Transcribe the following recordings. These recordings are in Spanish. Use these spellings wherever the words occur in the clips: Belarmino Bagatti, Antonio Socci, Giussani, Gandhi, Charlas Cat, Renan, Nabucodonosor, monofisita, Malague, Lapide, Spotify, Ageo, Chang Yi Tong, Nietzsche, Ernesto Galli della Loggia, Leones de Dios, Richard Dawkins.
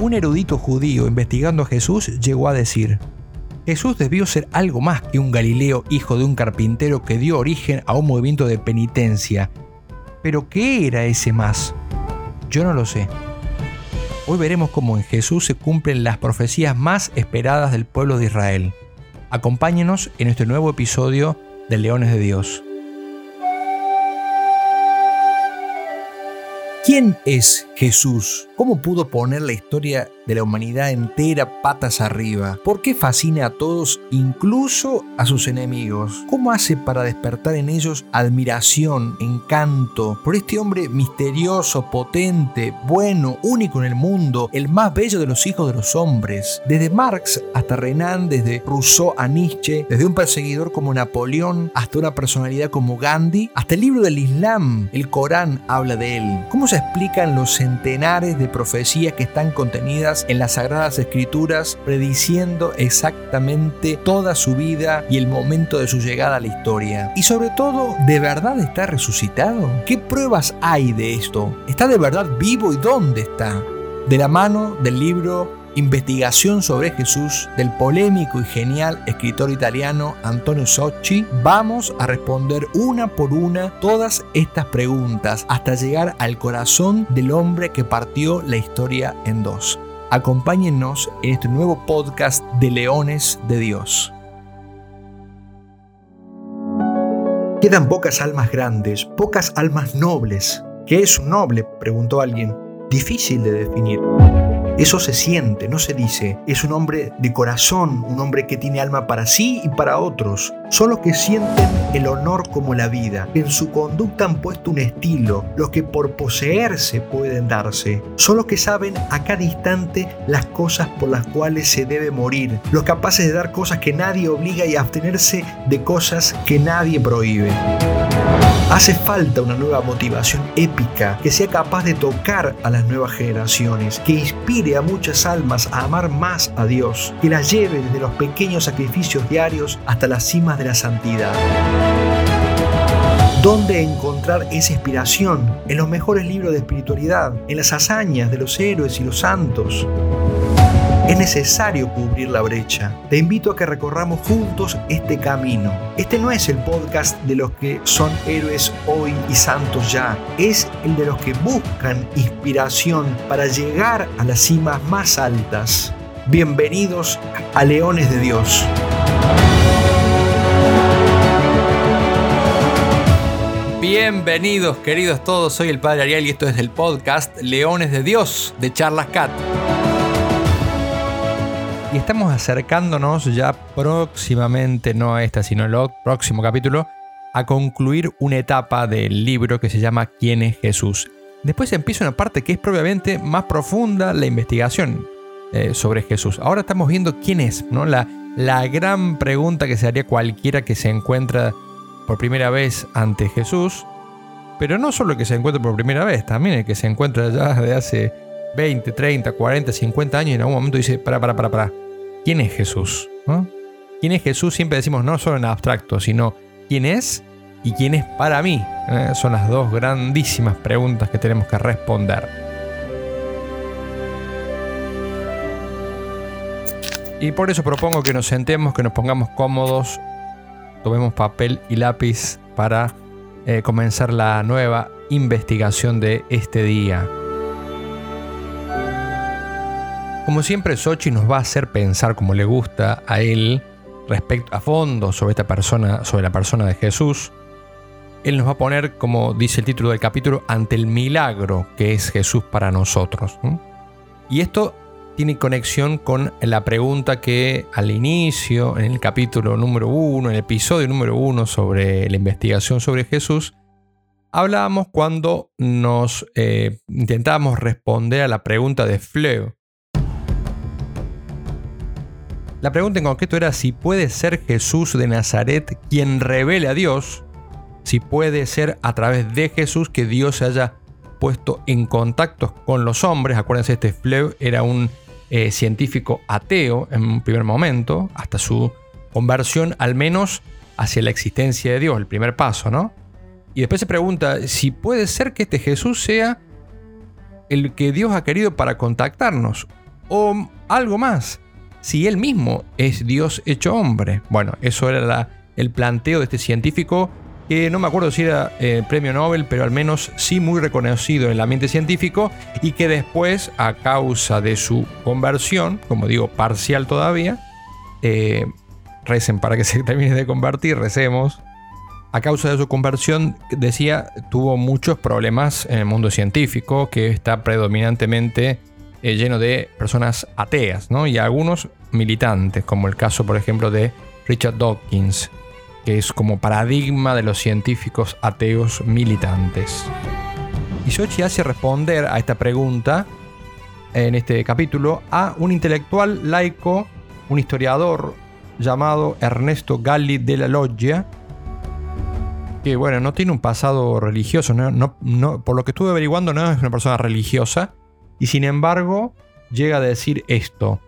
un erudito judío investigando a Jesús llegó a decir: Jesús debió ser algo más que un galileo hijo de un carpintero que dio origen a un movimiento de penitencia. ¿Pero qué era ese más? Yo no lo sé. Hoy veremos cómo en Jesús se cumplen las profecías más esperadas del pueblo de Israel. Acompáñenos en este nuevo episodio de Leones de Dios. ¿Quién es Jesús? ¿Cómo pudo poner la historia de la humanidad entera patas arriba? ¿Por qué fascina a todos, incluso a sus enemigos? ¿Cómo hace para despertar en ellos admiración, encanto por este hombre misterioso, potente, bueno, único en el mundo, el más bello de los hijos de los hombres? Desde Marx hasta Renan, desde Rousseau a Nietzsche, desde un perseguidor como Napoleón, hasta una personalidad como Gandhi, hasta el libro del Islam, el Corán habla de él. ¿Cómo se explican los centenares de profecías que están contenidas en las Sagradas Escrituras, prediciendo exactamente toda su vida y el momento de su llegada a la historia? Y sobre todo, ¿de verdad está resucitado? ¿Qué pruebas hay de esto? ¿Está de verdad vivo y dónde está? De la mano del libro Investigación sobre Jesús del polémico y genial escritor italiano Antonio Socci, vamos a responder una por una todas estas preguntas hasta llegar al corazón del hombre que partió la historia en dos. Acompáñennos en este nuevo podcast de Leones de Dios. Quedan pocas almas grandes, pocas almas nobles. ¿Qué es un noble?, preguntó alguien. Difícil de definir. Eso se siente, no se dice. Es un hombre de corazón, un hombre que tiene alma para sí y para otros. Son los que sienten el honor como la vida, que en su conducta han puesto un estilo, los que por poseerse pueden darse. Son los que saben a cada instante las cosas por las cuales se debe morir, los capaces de dar cosas que nadie obliga y abstenerse de cosas que nadie prohíbe. Hace falta una nueva motivación épica que sea capaz de tocar a las nuevas generaciones, que inspire a muchas almas a amar más a Dios, que las lleve desde los pequeños sacrificios diarios hasta las cimas de la santidad. ¿Dónde encontrar esa inspiración? En los mejores libros de espiritualidad, en las hazañas de los héroes y los santos. Es necesario cubrir la brecha. Te invito a que recorramos juntos este camino. Este no es el podcast de los que son héroes hoy y santos ya. Es el de los que buscan inspiración para llegar a las cimas más altas. Bienvenidos a Leones de Dios. Bienvenidos, queridos todos. Soy el Padre Ariel y esto es el podcast Leones de Dios de Charlas Cat. Y estamos acercándonos ya próximamente, no esta, sino el próximo capítulo, a concluir una etapa del libro que se llama ¿Quién es Jesús? Después empieza una parte que es propiamente más profunda, la investigación sobre Jesús. Ahora estamos viendo quién es, ¿no? La gran pregunta que se haría cualquiera que se encuentra por primera vez ante Jesús, pero no solo el que se encuentra por primera vez, también el que se encuentra ya de hace 20, 30, 40, 50 años y en algún momento dice, para. ¿Quién es Jesús? ¿No? ¿Quién es Jesús? Siempre decimos no solo en abstracto, sino ¿quién es? Y ¿quién es para mí? Son las dos grandísimas preguntas que tenemos que responder. Y por eso propongo que nos sentemos, que nos pongamos cómodos, tomemos papel y lápiz para comenzar la nueva investigación de este día. Como siempre, Socci nos va a hacer pensar como le gusta a él, respecto a fondo sobre esta persona, sobre la persona de Jesús. Él nos va a poner, como dice el título del capítulo, ante el milagro que es Jesús para nosotros. Y esto tiene conexión con la pregunta que al inicio, en el capítulo número 1, en el episodio número 1 sobre la investigación sobre Jesús, hablábamos cuando nos intentábamos responder a la pregunta de Fleu. La pregunta en concreto era si puede ser Jesús de Nazaret quien revele a Dios, si puede ser a través de Jesús que Dios se haya puesto en contacto con los hombres. Acuérdense, este Fleu era un científico ateo en un primer momento, hasta su conversión al menos hacia la existencia de Dios, el primer paso, ¿no? Y después se pregunta si puede ser que este Jesús sea el que Dios ha querido para contactarnos. o algo más, si él mismo es Dios hecho hombre. Bueno, eso era el planteo de este científico, que no me acuerdo si era premio Nobel, pero al menos sí muy reconocido en el ambiente científico, y que después, a causa de su conversión, como digo, parcial todavía, recen para que se termine de convertir, recemos, a causa de su conversión, decía, tuvo muchos problemas en el mundo científico, que está predominantemente lleno de personas ateas, ¿no? Y algunos militantes, como el caso, por ejemplo, de Richard Dawkins, que es como paradigma de los científicos ateos militantes. Y Socci hace responder a esta pregunta en este capítulo a un intelectual laico, un historiador llamado Ernesto Galli della Loggia, que bueno, no tiene un pasado religioso, no, por lo que estuve averiguando no es una persona religiosa, y sin embargo llega a decir esto.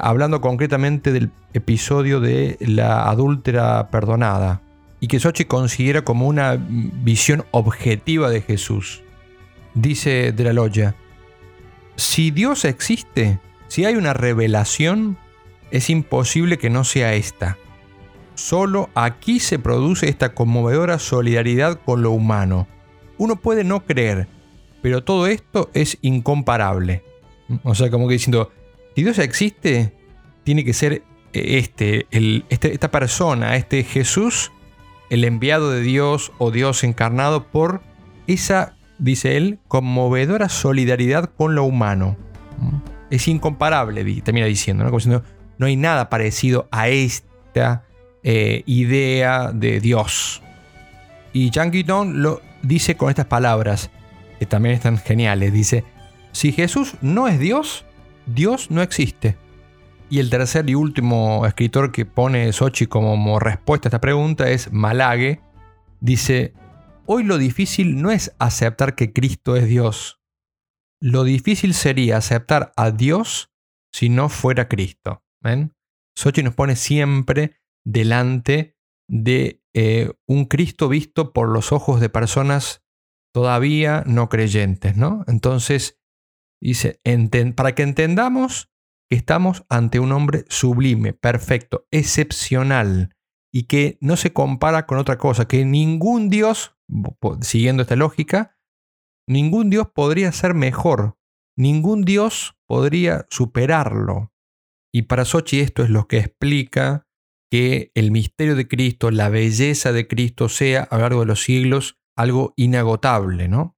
Hablando concretamente del episodio de la adúltera perdonada, y que Socci considera como una visión objetiva de Jesús. Dice della Loggia: si Dios existe, si hay una revelación, es imposible que no sea esta. Solo aquí se produce esta conmovedora solidaridad con lo humano. Uno puede no creer, pero todo esto es incomparable. O sea, como que diciendo, si Dios existe, tiene que ser esta persona, este Jesús, el enviado de Dios o Dios encarnado, por esa, dice él, conmovedora solidaridad con lo humano. Es incomparable, termina diciendo, ¿no? Como diciendo, no hay nada parecido a esta idea de Dios. Y Chang Yi Tong lo dice con estas palabras, que también están geniales. Dice, si Jesús no es Dios, Dios no existe. Y el tercer y último escritor que pone Socci como respuesta a esta pregunta es Malague. Dice, hoy lo difícil no es aceptar que Cristo es Dios. Lo difícil sería aceptar a Dios si no fuera Cristo. ¿Ven? Socci nos pone siempre delante de un Cristo visto por los ojos de personas todavía no creyentes, ¿no? Entonces, dice, para que entendamos que estamos ante un hombre sublime, perfecto, excepcional, y que no se compara con otra cosa, que ningún Dios, siguiendo esta lógica, ningún Dios podría ser mejor, ningún Dios podría superarlo. Y para Socci esto es lo que explica que el misterio de Cristo, la belleza de Cristo sea a lo largo de los siglos algo inagotable, ¿no?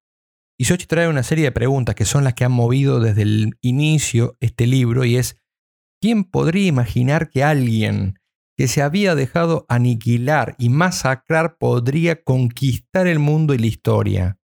Y Socci trae una serie de preguntas que son las que han movido desde el inicio este libro, y es, ¿quién podría imaginar que alguien que se había dejado aniquilar y masacrar podría conquistar el mundo y la historia?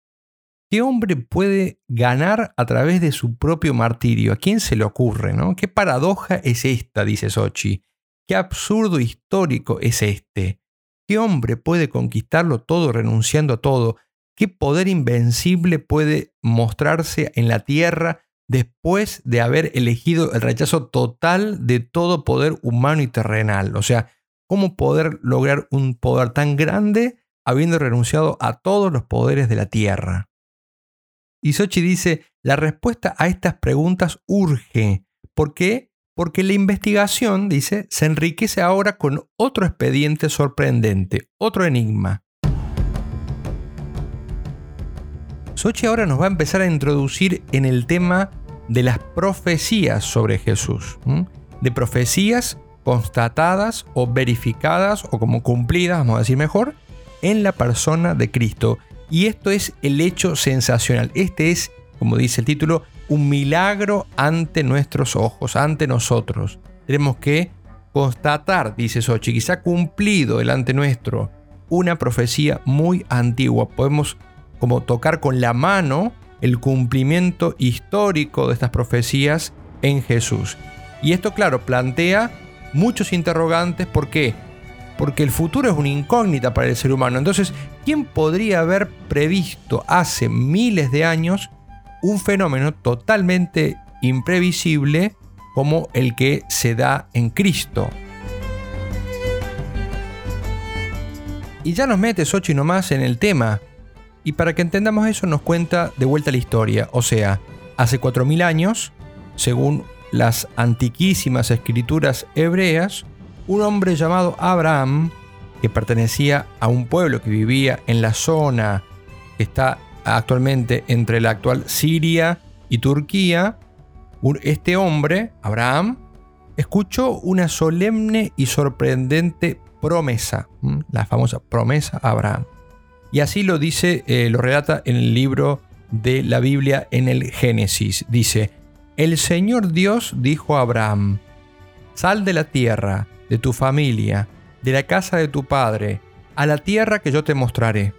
¿Qué hombre puede ganar a través de su propio martirio? ¿A quién se le ocurre, no? ¿Qué paradoja es esta?, dice Socci. ¿Qué absurdo histórico es este? ¿Qué hombre puede conquistarlo todo renunciando a todo? ¿Qué poder invencible puede mostrarse en la tierra después de haber elegido el rechazo total de todo poder humano y terrenal? O sea, ¿cómo poder lograr un poder tan grande habiendo renunciado a todos los poderes de la tierra? Y Socci dice, la respuesta a estas preguntas urge. ¿Por qué? Porque la investigación, dice, se enriquece ahora con otro expediente sorprendente, otro enigma. Socci ahora nos va a empezar a introducir en el tema de las profecías sobre Jesús, de profecías constatadas o verificadas o como cumplidas, vamos a decir mejor, en la persona de Cristo. Y esto es el hecho sensacional. Este es, como dice el título, un milagro ante nuestros ojos, ante nosotros. Tenemos que constatar, dice Socci, que se ha cumplido delante nuestro una profecía muy antigua. Podemos como tocar con la mano el cumplimiento histórico de estas profecías en Jesús. Y esto, claro, plantea muchos interrogantes. ¿Por qué? Porque el futuro es una incógnita para el ser humano. Entonces, ¿quién podría haber previsto hace miles de años un fenómeno totalmente imprevisible como el que se da en Cristo? Y ya nos mete Socci nomás en el tema. Y para que entendamos eso nos cuenta de vuelta la historia, o sea, hace 4.000 años, según las antiquísimas escrituras hebreas, un hombre llamado Abraham, que pertenecía a un pueblo que vivía en la zona que está actualmente entre la actual Siria y Turquía, este hombre, Abraham, escuchó una solemne y sorprendente promesa, la famosa promesa a Abraham. Y así lo dice, lo relata en el libro de la Biblia en el Génesis. Dice: el Señor Dios dijo a Abraham: sal de la tierra, de tu familia, de la casa de tu padre, a la tierra que yo te mostraré.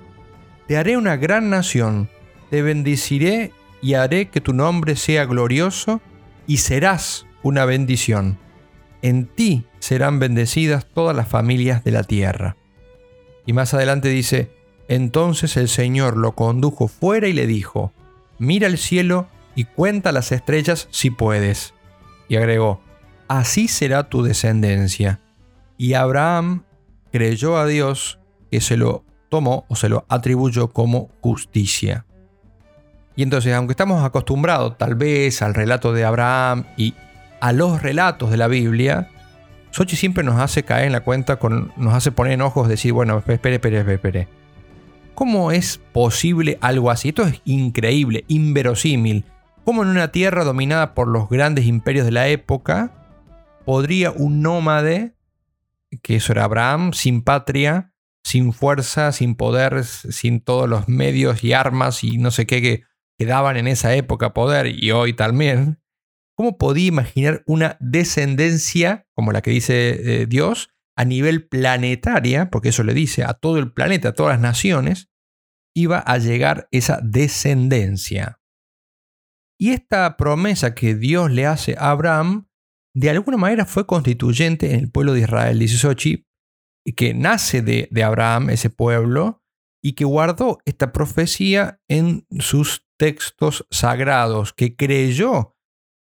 Te haré una gran nación, te bendeciré y haré que tu nombre sea glorioso y serás una bendición. En ti serán bendecidas todas las familias de la tierra. Y más adelante dice: entonces el Señor lo condujo fuera y le dijo: mira el cielo y cuenta las estrellas si puedes. Y agregó: así será tu descendencia. Y Abraham creyó a Dios, que se lo tomó o se lo atribuyó como justicia. Y entonces, aunque estamos acostumbrados tal vez al relato de Abraham y a los relatos de la Biblia, Socci siempre nos hace caer en la cuenta, nos hace poner en ojos, decir, bueno, espere. ¿Cómo es posible algo así? Esto es increíble, inverosímil. ¿Cómo en una tierra dominada por los grandes imperios de la época podría un nómade, que eso era Abraham, sin patria, sin fuerza, sin poder, sin todos los medios y armas y no sé qué que daban en esa época poder y hoy también, cómo podía imaginar una descendencia como la que dice Dios a nivel planetaria, porque eso le dice a todo el planeta, a todas las naciones, iba a llegar esa descendencia? Y esta promesa que Dios le hace a Abraham, de alguna manera fue constituyente en el pueblo de Israel, dice Socci, que nace de Abraham ese pueblo y que guardó esta profecía en sus textos sagrados, que creyó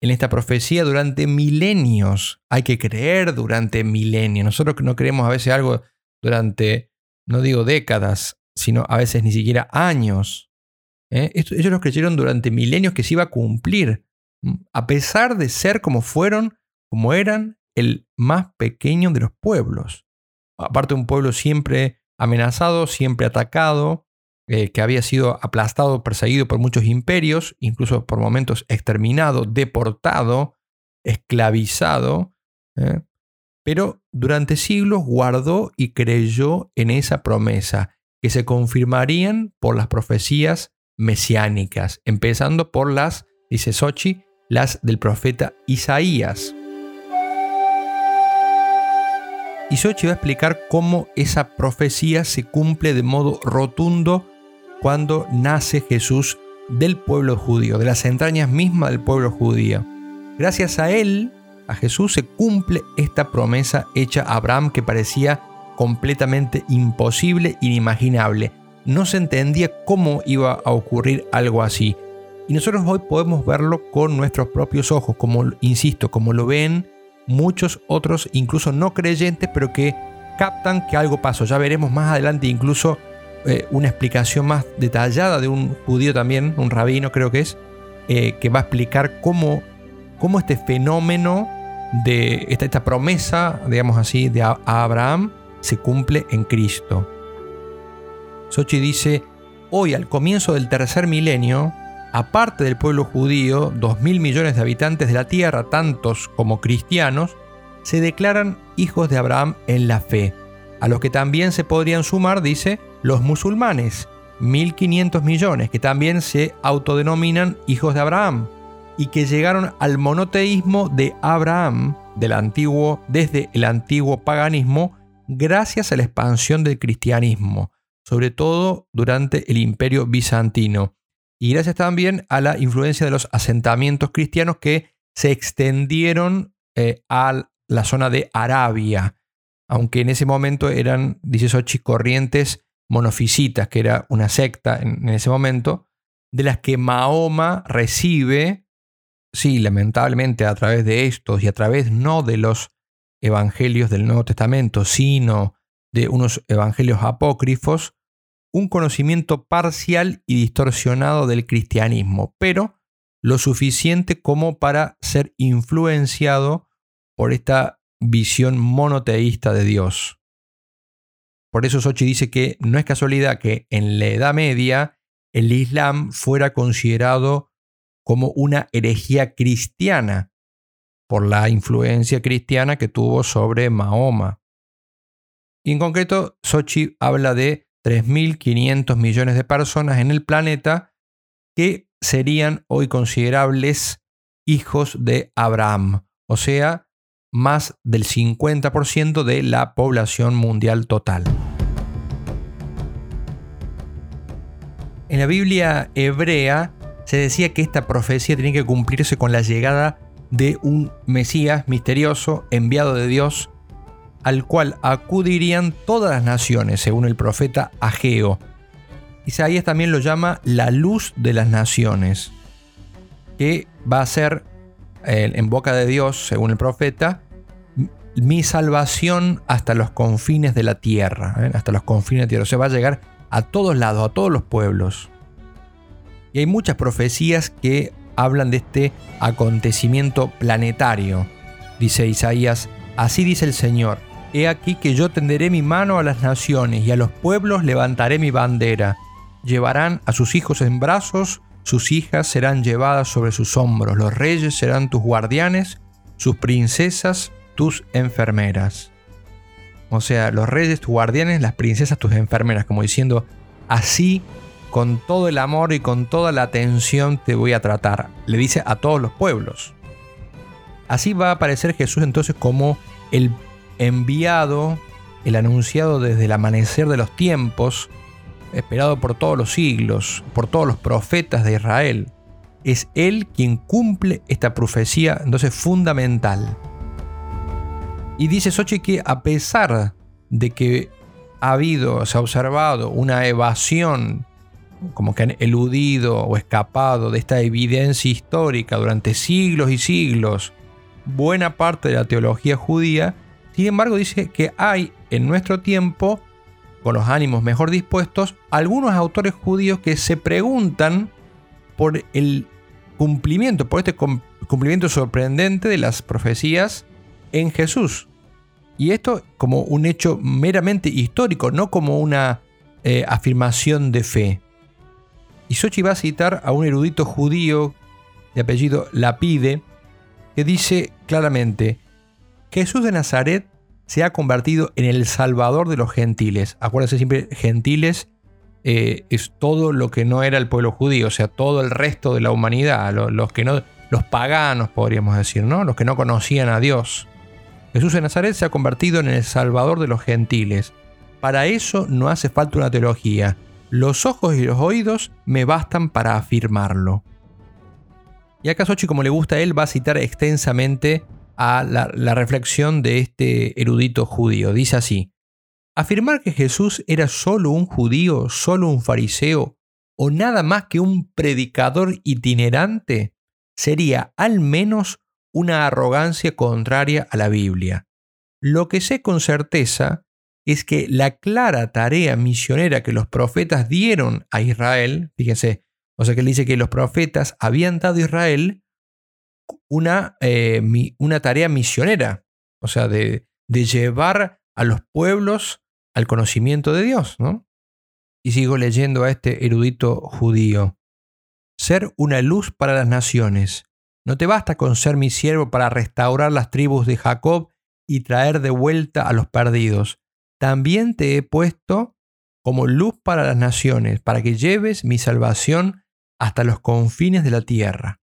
en esta profecía durante milenios. Hay que creer durante milenios. Nosotros no creemos a veces algo durante, no digo décadas, sino a veces ni siquiera años. Ellos lo creyeron durante milenios que se iba a cumplir, a pesar de ser como fueron, como eran, el más pequeño de los pueblos. Aparte, un pueblo siempre amenazado, siempre atacado, que había sido aplastado, perseguido por muchos imperios, incluso por momentos exterminado, deportado, esclavizado, pero durante siglos guardó y creyó en esa promesa, que se confirmarían por las profecías mesiánicas, empezando por las, dice Socci, las del profeta Isaías. Y Socci va a explicar cómo esa profecía se cumple de modo rotundo cuando nace Jesús del pueblo judío, de las entrañas mismas del pueblo judío. Gracias a él, a Jesús, se cumple esta promesa hecha a Abraham que parecía completamente imposible, inimaginable. No se entendía cómo iba a ocurrir algo así. Y nosotros hoy podemos verlo con nuestros propios ojos, como, insisto, como lo ven muchos otros, incluso no creyentes, pero que captan que algo pasó. Ya veremos más adelante incluso una explicación más detallada de un judío también, un rabino creo que es, que va a explicar cómo este fenómeno de esta promesa, digamos así, de a Abraham se cumple en Cristo. Socci dice: hoy, al comienzo del tercer milenio, aparte del pueblo judío, 2.000 millones de habitantes de la tierra, tantos como cristianos, se declaran hijos de Abraham en la fe, a los que también se podrían sumar, dice, los musulmanes, 1.500 millones, que también se autodenominan hijos de Abraham y que llegaron al monoteísmo de Abraham desde el antiguo paganismo gracias a la expansión del cristianismo, sobre todo durante el Imperio Bizantino, y gracias también a la influencia de los asentamientos cristianos que se extendieron a la zona de Arabia, aunque en ese momento eran, dice Socci, corrientes monofisitas, que era una secta en ese momento, de las que Mahoma recibe, sí, lamentablemente a través de estos y a través no de los evangelios del Nuevo Testamento, sino de unos evangelios apócrifos, un conocimiento parcial y distorsionado del cristianismo, pero lo suficiente como para ser influenciado por esta visión monoteísta de Dios. Por eso Socci dice que no es casualidad que en la Edad Media el Islam fuera considerado como una herejía cristiana por la influencia cristiana que tuvo sobre Mahoma. Y en concreto, Socci habla de 3.500 millones de personas en el planeta que serían hoy considerables hijos de Abraham, o sea, más del 50% de la población mundial total. En la Biblia hebrea se decía que esta profecía tenía que cumplirse con la llegada de un Mesías misterioso enviado de Dios, al cual acudirían todas las naciones, según el profeta Ageo. Isaías también lo llama la luz de las naciones, que va a ser, en boca de Dios, según el profeta, mi salvación hasta los confines de la tierra, hasta los confines de la tierra. O sea, va a llegar a todos lados, a todos los pueblos. Y hay muchas profecías que hablan de este acontecimiento planetario. Dice Isaías: así dice el Señor, he aquí que yo tenderé mi mano a las naciones y a los pueblos levantaré mi bandera. Llevarán a sus hijos en brazos, sus hijas serán llevadas sobre sus hombros, los reyes serán tus guardianes, sus princesas tus enfermeras. O sea, los reyes tus guardianes, las princesas tus enfermeras, como diciendo, así con todo el amor y con toda la atención te voy a tratar, le dice a todos los pueblos. Así va a aparecer Jesús entonces como el enviado, el anunciado desde el amanecer de los tiempos, esperado por todos los siglos, por todos los profetas de Israel. Es Él quien cumple esta profecía, entonces fundamental. Y dice Socci que a pesar de que se ha observado una evasión, como que han eludido o escapado de esta evidencia histórica durante siglos y siglos, buena parte de la teología judía, sin embargo dice que hay en nuestro tiempo, con los ánimos mejor dispuestos, algunos autores judíos que se preguntan por el cumplimiento, por este cumplimiento sorprendente de las profecías en Jesús. Y esto como un hecho meramente histórico, no como una afirmación de fe. Y Socci va a citar a un erudito judío de apellido Lapide, que dice claramente: Jesús de Nazaret se ha convertido en el salvador de los gentiles. Acuérdense siempre, gentiles es todo lo que no era el pueblo judío, o sea, todo el resto de la humanidad, los paganos, podríamos decir, ¿no? Los que no conocían a Dios. Jesús de Nazaret se ha convertido en el salvador de los gentiles. Para eso no hace falta una teología. Los ojos y los oídos me bastan para afirmarlo. Y acá Socci, como le gusta a él, va a citar extensamente a la reflexión de este erudito judío. Dice así: afirmar que Jesús era solo un judío, solo un fariseo, o nada más que un predicador itinerante, sería al menos una arrogancia contraria a la Biblia. Lo que sé con certeza es que la clara tarea misionera que los profetas dieron a Israel, fíjense, o sea que él dice que los profetas habían dado a Israel una tarea misionera, o sea, de llevar a los pueblos al conocimiento de Dios, ¿no? Y sigo leyendo a este erudito judío. Ser una luz para las naciones. No te basta con ser mi siervo para restaurar las tribus de Jacob y traer de vuelta a los perdidos. También te he puesto como luz para las naciones, para que lleves mi salvación hasta los confines de la tierra.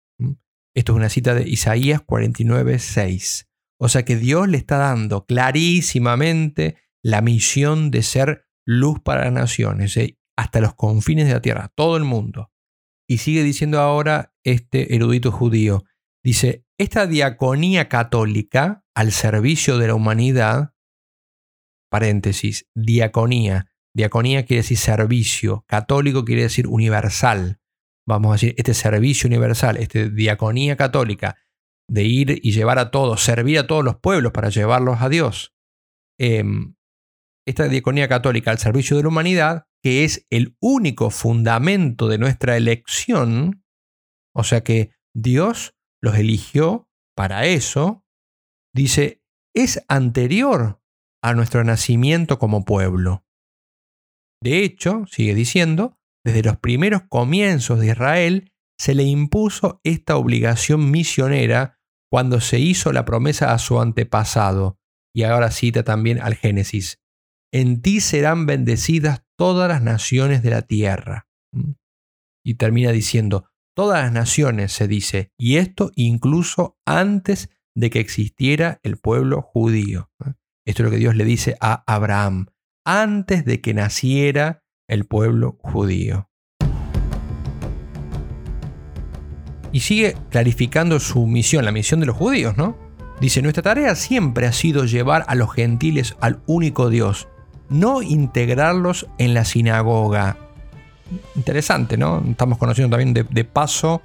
Esto es una cita de Isaías 49:6. O sea que Dios le está dando clarísimamente la misión de ser luz para las naciones, hasta los confines de la tierra, todo el mundo. Y sigue diciendo ahora este erudito judío. Dice, esta diaconía católica al servicio de la humanidad, paréntesis, diaconía quiere decir servicio, católico quiere decir universal. Vamos a decir, este servicio universal, esta diaconía católica, de ir y llevar a todos, servir a todos los pueblos para llevarlos a Dios. Esta diaconía católica al servicio de la humanidad, que es el único fundamento de nuestra elección, o sea que Dios los eligió para eso. Dice, es anterior a nuestro nacimiento como pueblo. De hecho, sigue diciendo, desde los primeros comienzos de Israel se le impuso esta obligación misionera cuando se hizo la promesa a su antepasado. Y ahora cita también al Génesis. En ti serán bendecidas todas las naciones de la tierra. Y termina diciendo, todas las naciones, se dice, y esto incluso antes de que existiera el pueblo judío. Esto es lo que Dios le dice a Abraham, antes de que naciera el pueblo judío. Y sigue clarificando su misión, la misión de los judíos, ¿no? Dice, nuestra tarea siempre ha sido llevar a los gentiles al único Dios, no integrarlos en la sinagoga. Interesante, ¿no? Estamos conociendo también de paso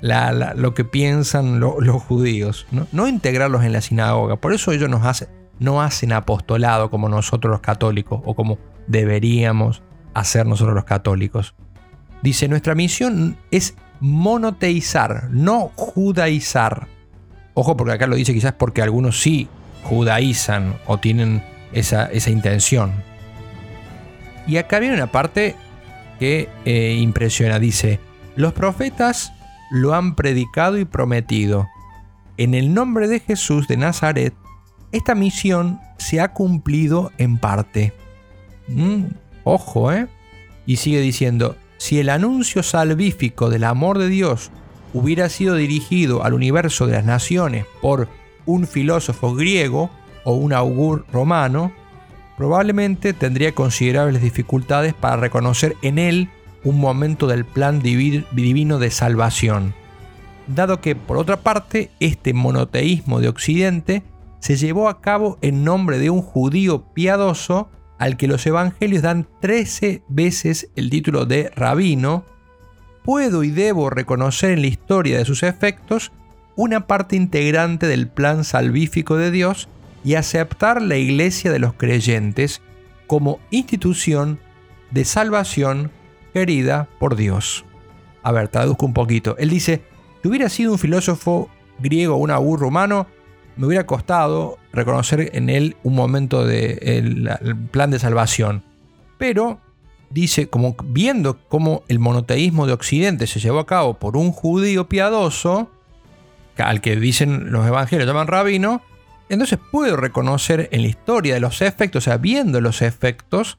lo que piensan los judíos, ¿no? No integrarlos en la sinagoga. Por eso ellos no hacen apostolado como nosotros los católicos o como deberíamos hacer nosotros los católicos. Dice, nuestra misión es monoteizar, no judaizar. Ojo, porque acá lo dice quizás porque algunos sí judaizan o tienen esa intención. Y acá viene una parte que impresiona. Dice, los profetas lo han predicado y prometido. En el nombre de Jesús de Nazaret, esta misión se ha cumplido en parte. Ojo, ¿eh? Y sigue diciendo, si el anuncio salvífico del amor de Dios hubiera sido dirigido al universo de las naciones por un filósofo griego o un augur romano, probablemente tendría considerables dificultades para reconocer en él un momento del plan divino de salvación, dado que, por otra parte, este monoteísmo de Occidente se llevó a cabo en nombre de un judío piadoso al que los evangelios dan 13 veces el título de rabino. Puedo y debo reconocer en la historia de sus efectos una parte integrante del plan salvífico de Dios y aceptar la Iglesia de los creyentes como institución de salvación querida por Dios. A ver, traduzco un poquito. Él dice, si hubiera sido un filósofo griego o un augur romano, me hubiera costado reconocer en él un momento del plan de salvación. Pero dice, como viendo cómo el monoteísmo de Occidente se llevó a cabo por un judío piadoso, al que dicen los evangelios llaman rabino, entonces puedo reconocer en la historia de los efectos, o sea, viendo los efectos,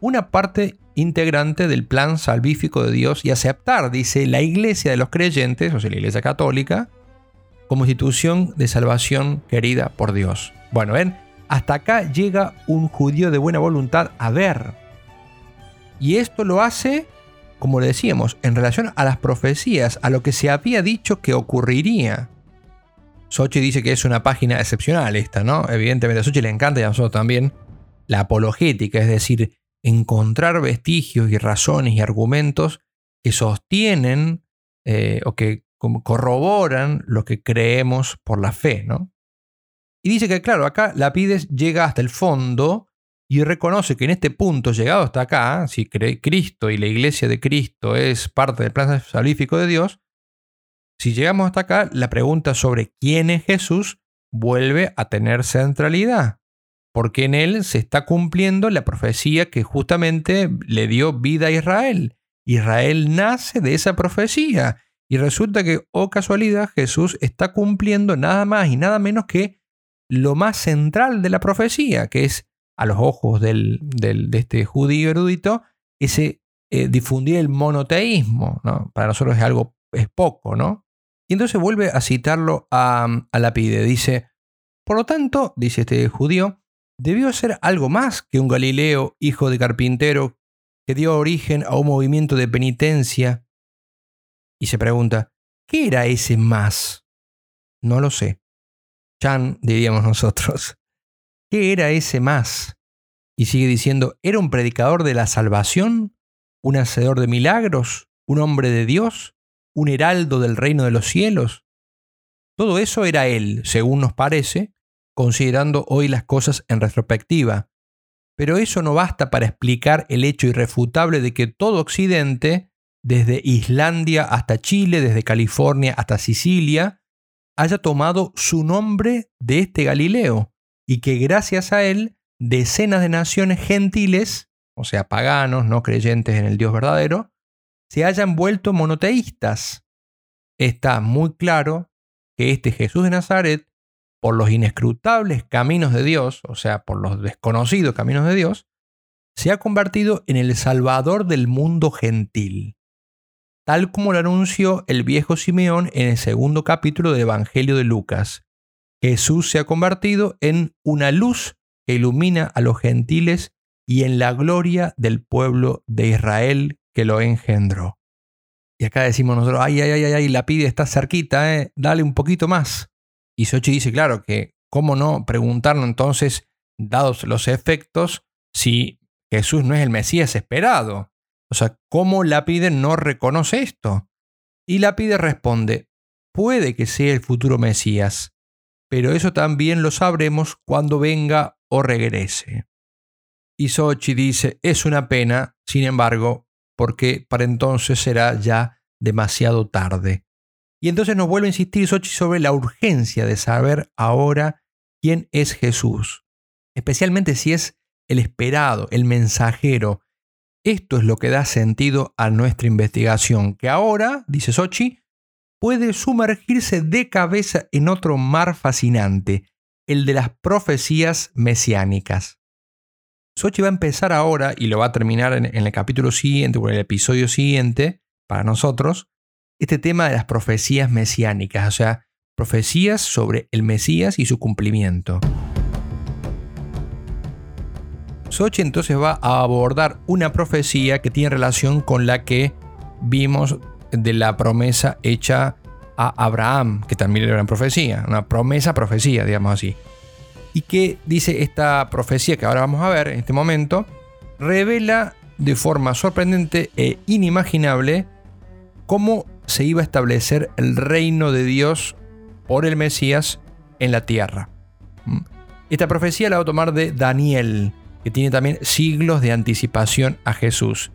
una parte integrante del plan salvífico de Dios y aceptar, dice, la Iglesia de los creyentes, o sea, la Iglesia católica, como institución de salvación querida por Dios. Bueno, ven, hasta acá llega un judío de buena voluntad a ver. Y esto lo hace, como le decíamos, en relación a las profecías, a lo que se había dicho que ocurriría. Socci dice que es una página excepcional esta, ¿no? Evidentemente a Socci le encanta y a nosotros también la apologética, es decir, encontrar vestigios y razones y argumentos que sostienen o que corroboran lo que creemos por la fe, ¿no? Y dice que, claro, acá Lapide llega hasta el fondo y reconoce que en este punto, llegado hasta acá, si Cristo y la Iglesia de Cristo es parte del plan salvífico de Dios, si llegamos hasta acá, la pregunta sobre quién es Jesús vuelve a tener centralidad, porque en él se está cumpliendo la profecía que justamente le dio vida a Israel. Israel nace de esa profecía y resulta que, oh casualidad, Jesús está cumpliendo nada más y nada menos que lo más central de la profecía, que es, a los ojos de este judío erudito, ese difundir el monoteísmo, ¿no? Para nosotros es poco, ¿no? Y entonces vuelve a citarlo a Lapide. Dice, por lo tanto, dice este judío, debió ser algo más que un galileo, hijo de carpintero, que dio origen a un movimiento de penitencia. Y se pregunta, ¿qué era ese más? No lo sé. Chan, diríamos nosotros. ¿Qué era ese más? Y sigue diciendo, ¿era un predicador de la salvación? ¿Un hacedor de milagros? ¿Un hombre de Dios? ¿Un heraldo del reino de los cielos? Todo eso era él, según nos parece, considerando hoy las cosas en retrospectiva. Pero eso no basta para explicar el hecho irrefutable de que todo Occidente desde Islandia hasta Chile, desde California hasta Sicilia, haya tomado su nombre de este Galileo, y que gracias a él decenas de naciones gentiles, o sea, paganos, no creyentes en el Dios verdadero, se hayan vuelto monoteístas. Está muy claro que este Jesús de Nazaret, por los inescrutables caminos de Dios, o sea, por los desconocidos caminos de Dios, se ha convertido en el salvador del mundo gentil, tal como lo anunció el viejo Simeón en el segundo capítulo del Evangelio de Lucas. Jesús se ha convertido en una luz que ilumina a los gentiles y en la gloria del pueblo de Israel que lo engendró. Y acá decimos nosotros, ay, Lapide está cerquita, dale un poquito más. Y Socci dice, claro, que cómo no preguntarnos entonces, dados los efectos, si Jesús no es el Mesías esperado. O sea, ¿cómo Lapide no reconoce esto? Y Lapide responde, puede que sea el futuro Mesías, pero eso también lo sabremos cuando venga o regrese. Y Socci dice, es una pena, sin embargo, porque para entonces será ya demasiado tarde. Y entonces nos vuelve a insistir Socci sobre la urgencia de saber ahora quién es Jesús, especialmente si es el esperado, el mensajero. Esto es lo que da sentido a nuestra investigación, que ahora, dice Socci, puede sumergirse de cabeza en otro mar fascinante, el de las profecías mesiánicas. Socci va a empezar ahora, y lo va a terminar en el capítulo siguiente, o en el episodio siguiente, para nosotros, este tema de las profecías mesiánicas, o sea, profecías sobre el Mesías y su cumplimiento. Socci entonces va a abordar una profecía que tiene relación con la que vimos de la promesa hecha a Abraham, que también era una profecía, una promesa, digamos así. Y que dice esta profecía que ahora vamos a ver en este momento, revela de forma sorprendente e inimaginable cómo se iba a establecer el reino de Dios por el Mesías en la tierra. Esta profecía la va a tomar de Daniel, que tiene también siglos de anticipación a Jesús.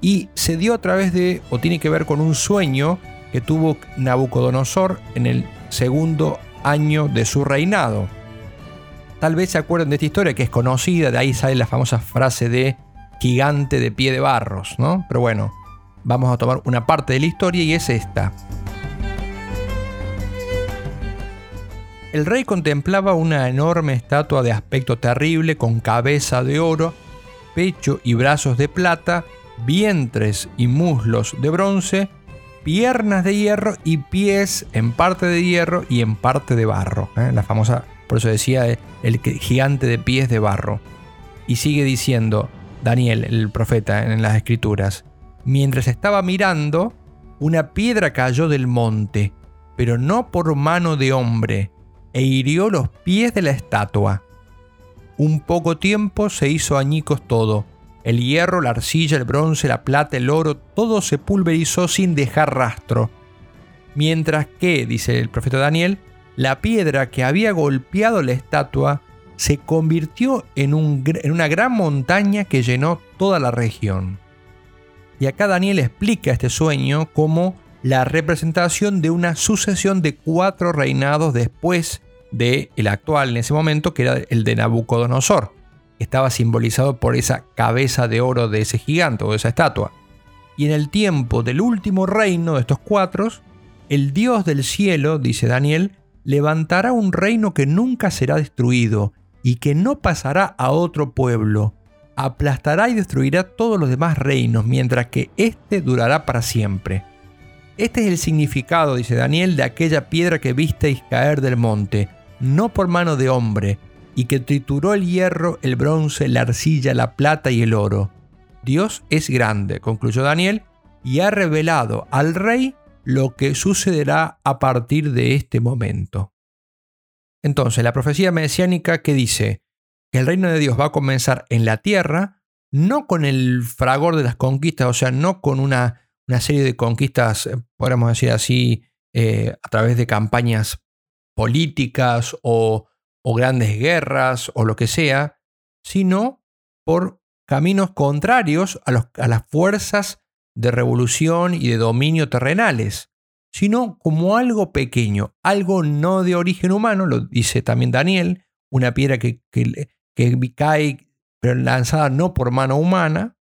Y se dio a través de, o tiene que ver con un sueño que tuvo Nabucodonosor en el segundo año de su reinado. Tal vez se acuerden de esta historia que es conocida, de ahí sale la famosa frase de gigante de pie de barros, ¿no? Pero bueno, vamos a tomar una parte de la historia y es esta. El rey contemplaba una enorme estatua de aspecto terrible con cabeza de oro, pecho y brazos de plata, vientres y muslos de bronce, piernas de hierro y pies en parte de hierro y en parte de barro, la famosa. Por eso decía el gigante de pies de barro. Y sigue diciendo Daniel, el profeta, en las escrituras. Mientras estaba mirando, una piedra cayó del monte, pero no por mano de hombre, e hirió los pies de la estatua. Un poco tiempo se hizo añicos todo. El hierro, la arcilla, el bronce, la plata, el oro, todo se pulverizó sin dejar rastro. Mientras que, dice el profeta Daniel, la piedra que había golpeado la estatua se convirtió en una gran montaña que llenó toda la región. Y acá Daniel explica este sueño como la representación de una sucesión de 4 reinados después del actual, en ese momento, que era el de Nabucodonosor. Estaba simbolizado por esa cabeza de oro de ese gigante o de esa estatua. Y en el tiempo del último reino de estos 4, el Dios del cielo, dice Daniel, levantará un reino que nunca será destruido y que no pasará a otro pueblo. Aplastará y destruirá todos los demás reinos, mientras que este durará para siempre. Este es el significado, dice Daniel, de aquella piedra que visteis caer del monte, no por mano de hombre, y que trituró el hierro, el bronce, la arcilla, la plata y el oro. Dios es grande, concluyó Daniel, y ha revelado al rey lo que sucederá a partir de este momento. Entonces, la profecía mesiánica que dice que el reino de Dios va a comenzar en la tierra, no con el fragor de las conquistas, o sea, no con una serie de conquistas, podríamos decir así, a través de campañas políticas o grandes guerras o lo que sea, sino por caminos contrarios a las fuerzas de revolución y de dominio terrenales, sino como algo pequeño, algo no de origen humano, lo dice también Daniel, una piedra que cae pero lanzada no por mano humana,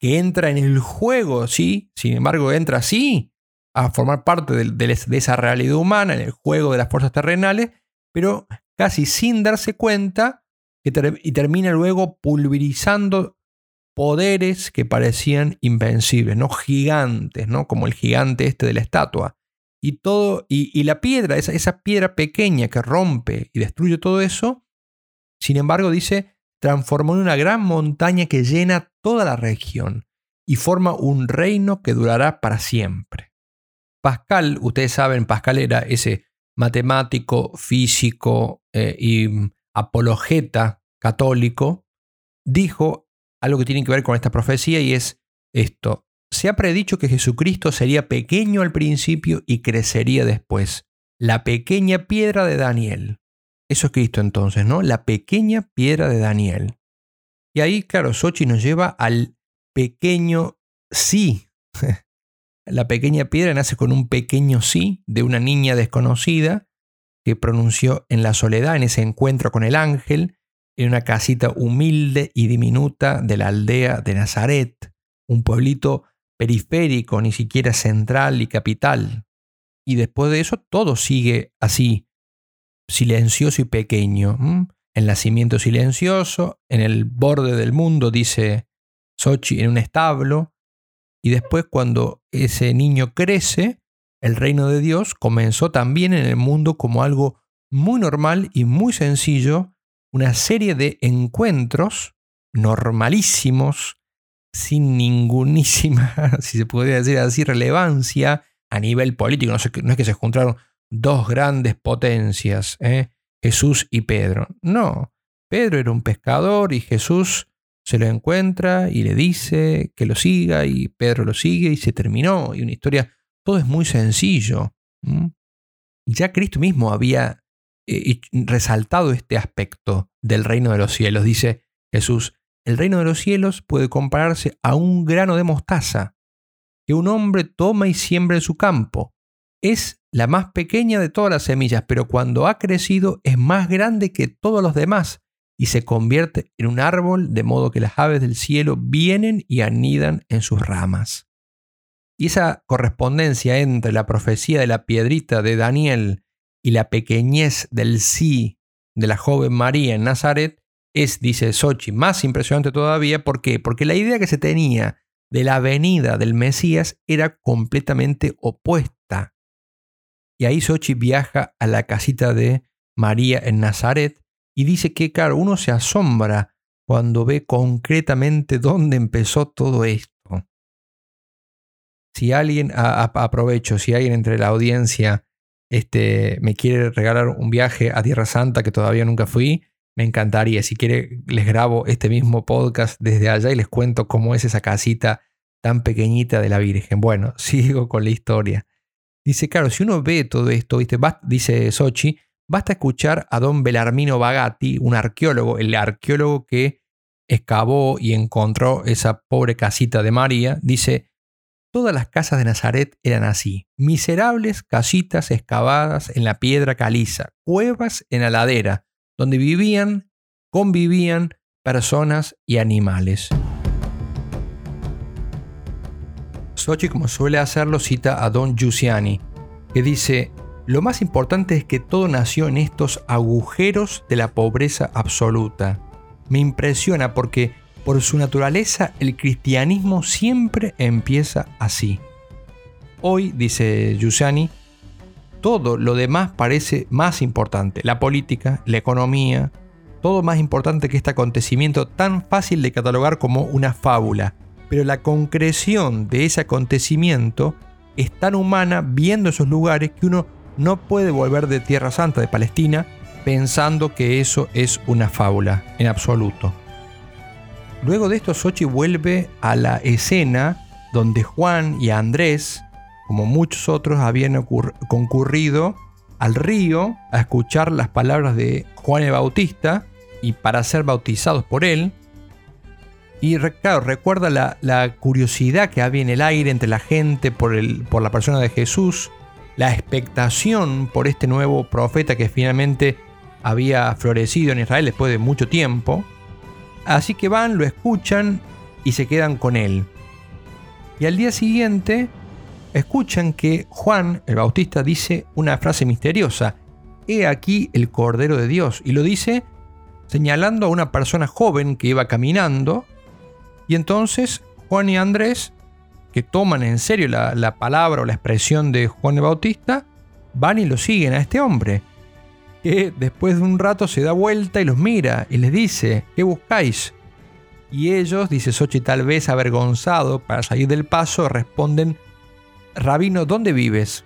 que entra en el juego, sí, sin embargo entra así a formar parte de esa realidad humana, en el juego de las fuerzas terrenales, pero casi sin darse cuenta, y termina luego pulverizando poderes que parecían invencibles, ¿no? Gigantes, ¿no? Como el gigante este de la estatua. Y todo, y la piedra, esa piedra pequeña que rompe y destruye todo eso, sin embargo, dice, transformó en una gran montaña que llena toda la región y forma un reino que durará para siempre. Pascal, ustedes saben, Pascal era ese matemático, físico y apologeta católico, dijo algo que tiene que ver con esta profecía y es esto. Se ha predicho que Jesucristo sería pequeño al principio y crecería después. La pequeña piedra de Daniel. Eso es Cristo entonces, ¿no? La pequeña piedra de Daniel. Y ahí, claro, Socci nos lleva al pequeño sí. La pequeña piedra nace con un pequeño sí de una niña desconocida que pronunció en la soledad, en ese encuentro con el ángel, en una casita humilde y diminuta de la aldea de Nazaret, un pueblito periférico, ni siquiera central y capital. Y después de eso todo sigue así, silencioso y pequeño. El nacimiento silencioso, en el borde del mundo, dice Socci, en un establo. Y después, cuando ese niño crece, el reino de Dios comenzó también en el mundo como algo muy normal y muy sencillo, una serie de encuentros normalísimos, sin ningunísima, si se podría decir así, relevancia a nivel político. No es que se juntaron dos grandes potencias, Jesús y Pedro. No, Pedro era un pescador y Jesús se lo encuentra y le dice que lo siga y Pedro lo sigue y se terminó. Y una historia, todo es muy sencillo. Ya Cristo mismo había resaltado este aspecto del reino de los cielos. Dice Jesús, el reino de los cielos puede compararse a un grano de mostaza que un hombre toma y siembra en su campo. Es la más pequeña de todas las semillas, pero cuando ha crecido es más grande que todos los demás y se convierte en un árbol, de modo que las aves del cielo vienen y anidan en sus ramas. Y esa correspondencia entre la profecía de la piedrita de Daniel y la pequeñez del sí de la joven María en Nazaret es, dice Socci, más impresionante todavía. ¿Por qué? Porque la idea que se tenía de la venida del Mesías era completamente opuesta. Y ahí Socci viaja a la casita de María en Nazaret y dice que, claro, uno se asombra cuando ve concretamente dónde empezó todo esto. Si alguien, aprovecho, si alguien entre la audiencia me quiere regalar un viaje a Tierra Santa que todavía nunca fui, me encantaría. Si quiere, les grabo este mismo podcast desde allá y les cuento cómo es esa casita tan pequeñita de la Virgen. Bueno, sigo con la historia. Dice, claro, si uno ve todo esto, ¿viste? Dice Socci, basta escuchar a don Belarmino Bagatti, un arqueólogo, el arqueólogo que excavó y encontró esa pobre casita de María. Dice, todas las casas de Nazaret eran así, miserables casitas excavadas en la piedra caliza, cuevas en la ladera, donde vivían, convivían personas y animales. Socci, como suele hacerlo, cita a don Giussani, que dice, lo más importante es que todo nació en estos agujeros de la pobreza absoluta. Me impresiona porque, por su naturaleza, el cristianismo siempre empieza así. Hoy, dice Giussani, todo lo demás parece más importante. La política, la economía, todo más importante que este acontecimiento tan fácil de catalogar como una fábula. Pero la concreción de ese acontecimiento es tan humana viendo esos lugares que uno no puede volver de Tierra Santa, de Palestina, pensando que eso es una fábula, en absoluto. Luego de esto, Socci vuelve a la escena donde Juan y Andrés, como muchos otros, habían concurrido al río a escuchar las palabras de Juan el Bautista y para ser bautizados por él. Y claro, recuerda la curiosidad que había en el aire entre la gente por la persona de Jesús, la expectación por este nuevo profeta que finalmente había florecido en Israel después de mucho tiempo. Así que van, lo escuchan y se quedan con él. Y al día siguiente escuchan que Juan el Bautista dice una frase misteriosa: "He aquí el Cordero de Dios", y lo dice señalando a una persona joven que iba caminando. Y entonces Juan y Andrés, que toman en serio la palabra o la expresión de Juan el Bautista, van y lo siguen a este hombre, que después de un rato se da vuelta y los mira y les dice: "¿Qué buscáis?". Y ellos, dice Socci tal vez avergonzado para salir del paso, responden: "Rabino, ¿dónde vives?".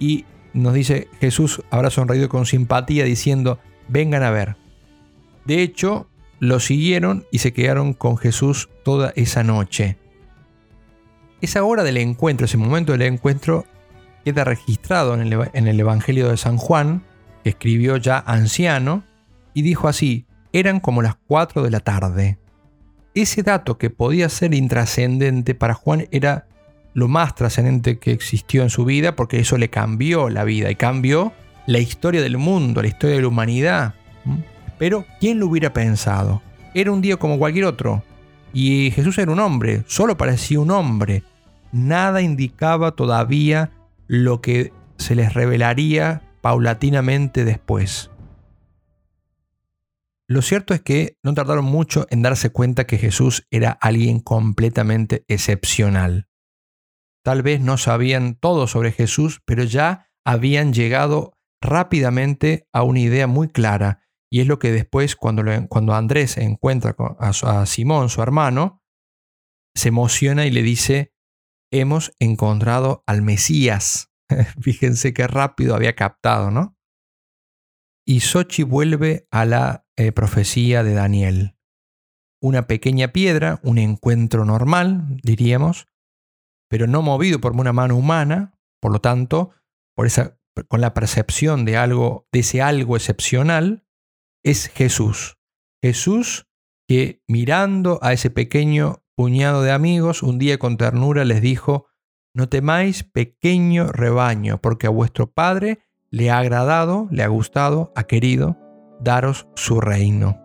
Y nos dice Jesús, habrá sonreído con simpatía diciendo: "Vengan a ver". De hecho, lo siguieron y se quedaron con Jesús toda esa noche. Esa hora del encuentro, ese momento del encuentro, queda registrado en el Evangelio de San Juan, que escribió ya anciano, y dijo así: eran como las 4 de la tarde. Ese dato, que podía ser intrascendente, para Juan era lo más trascendente que existió en su vida, porque eso le cambió la vida y cambió la historia del mundo, la historia de la humanidad. Pero ¿quién lo hubiera pensado? Era un día como cualquier otro. Y Jesús era un hombre, solo parecía un hombre. Nada indicaba todavía lo que se les revelaría paulatinamente después. Lo cierto es que no tardaron mucho en darse cuenta que Jesús era alguien completamente excepcional. Tal vez no sabían todo sobre Jesús, pero ya habían llegado rápidamente a una idea muy clara. Y es lo que después, cuando Andrés encuentra a Simón, su hermano, se emociona y le dice: hemos encontrado al Mesías. Fíjense qué rápido había captado, ¿no? Y Socci vuelve a la profecía de Daniel. Una pequeña piedra, un encuentro normal, diríamos, pero no movido por una mano humana, por lo tanto, con la percepción de ese algo excepcional. Es Jesús. Jesús que, mirando a ese pequeño puñado de amigos, un día con ternura les dijo: no temáis, pequeño rebaño, porque a vuestro Padre le ha agradado, le ha gustado, ha querido daros su reino.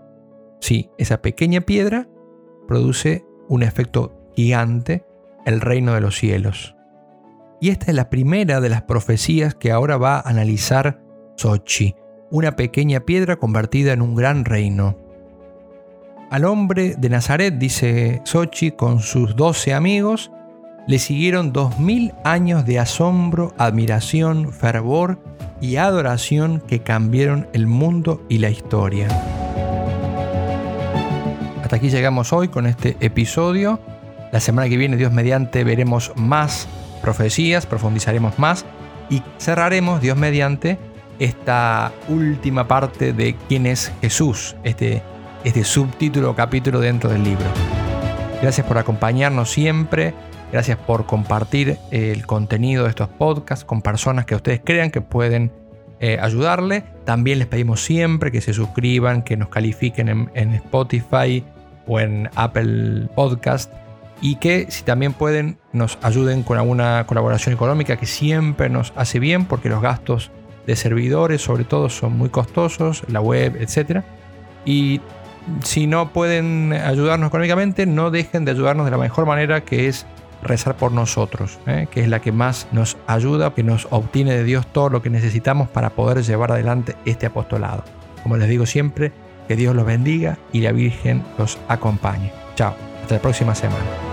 Sí, esa pequeña piedra produce un efecto gigante, el reino de los cielos. Y esta es la primera de las profecías que ahora va a analizar Socci. Una pequeña piedra convertida en un gran reino. Al hombre de Nazaret, dice Socci, con sus 12 amigos, le siguieron 2000 años de asombro, admiración, fervor y adoración que cambiaron el mundo y la historia. Hasta aquí llegamos hoy con este episodio. La semana que viene, Dios mediante, veremos más profecías, profundizaremos más y cerraremos, Dios mediante, esta última parte de quién es Jesús, este subtítulo o capítulo dentro del libro. Gracias por acompañarnos siempre, gracias por compartir el contenido de estos podcasts con personas que ustedes crean que pueden ayudarle. También les pedimos siempre que se suscriban, que nos califiquen en Spotify o en Apple Podcast, y que si también pueden nos ayuden con alguna colaboración económica, que siempre nos hace bien, porque los gastos de servidores sobre todo son muy costosos, la web, etc. Y si no pueden ayudarnos económicamente, no dejen de ayudarnos de la mejor manera, que es rezar por nosotros, que es la que más nos ayuda, que nos obtiene de Dios todo lo que necesitamos para poder llevar adelante este apostolado. Como les digo siempre, que Dios los bendiga y la Virgen los acompañe. Chao, hasta la próxima semana.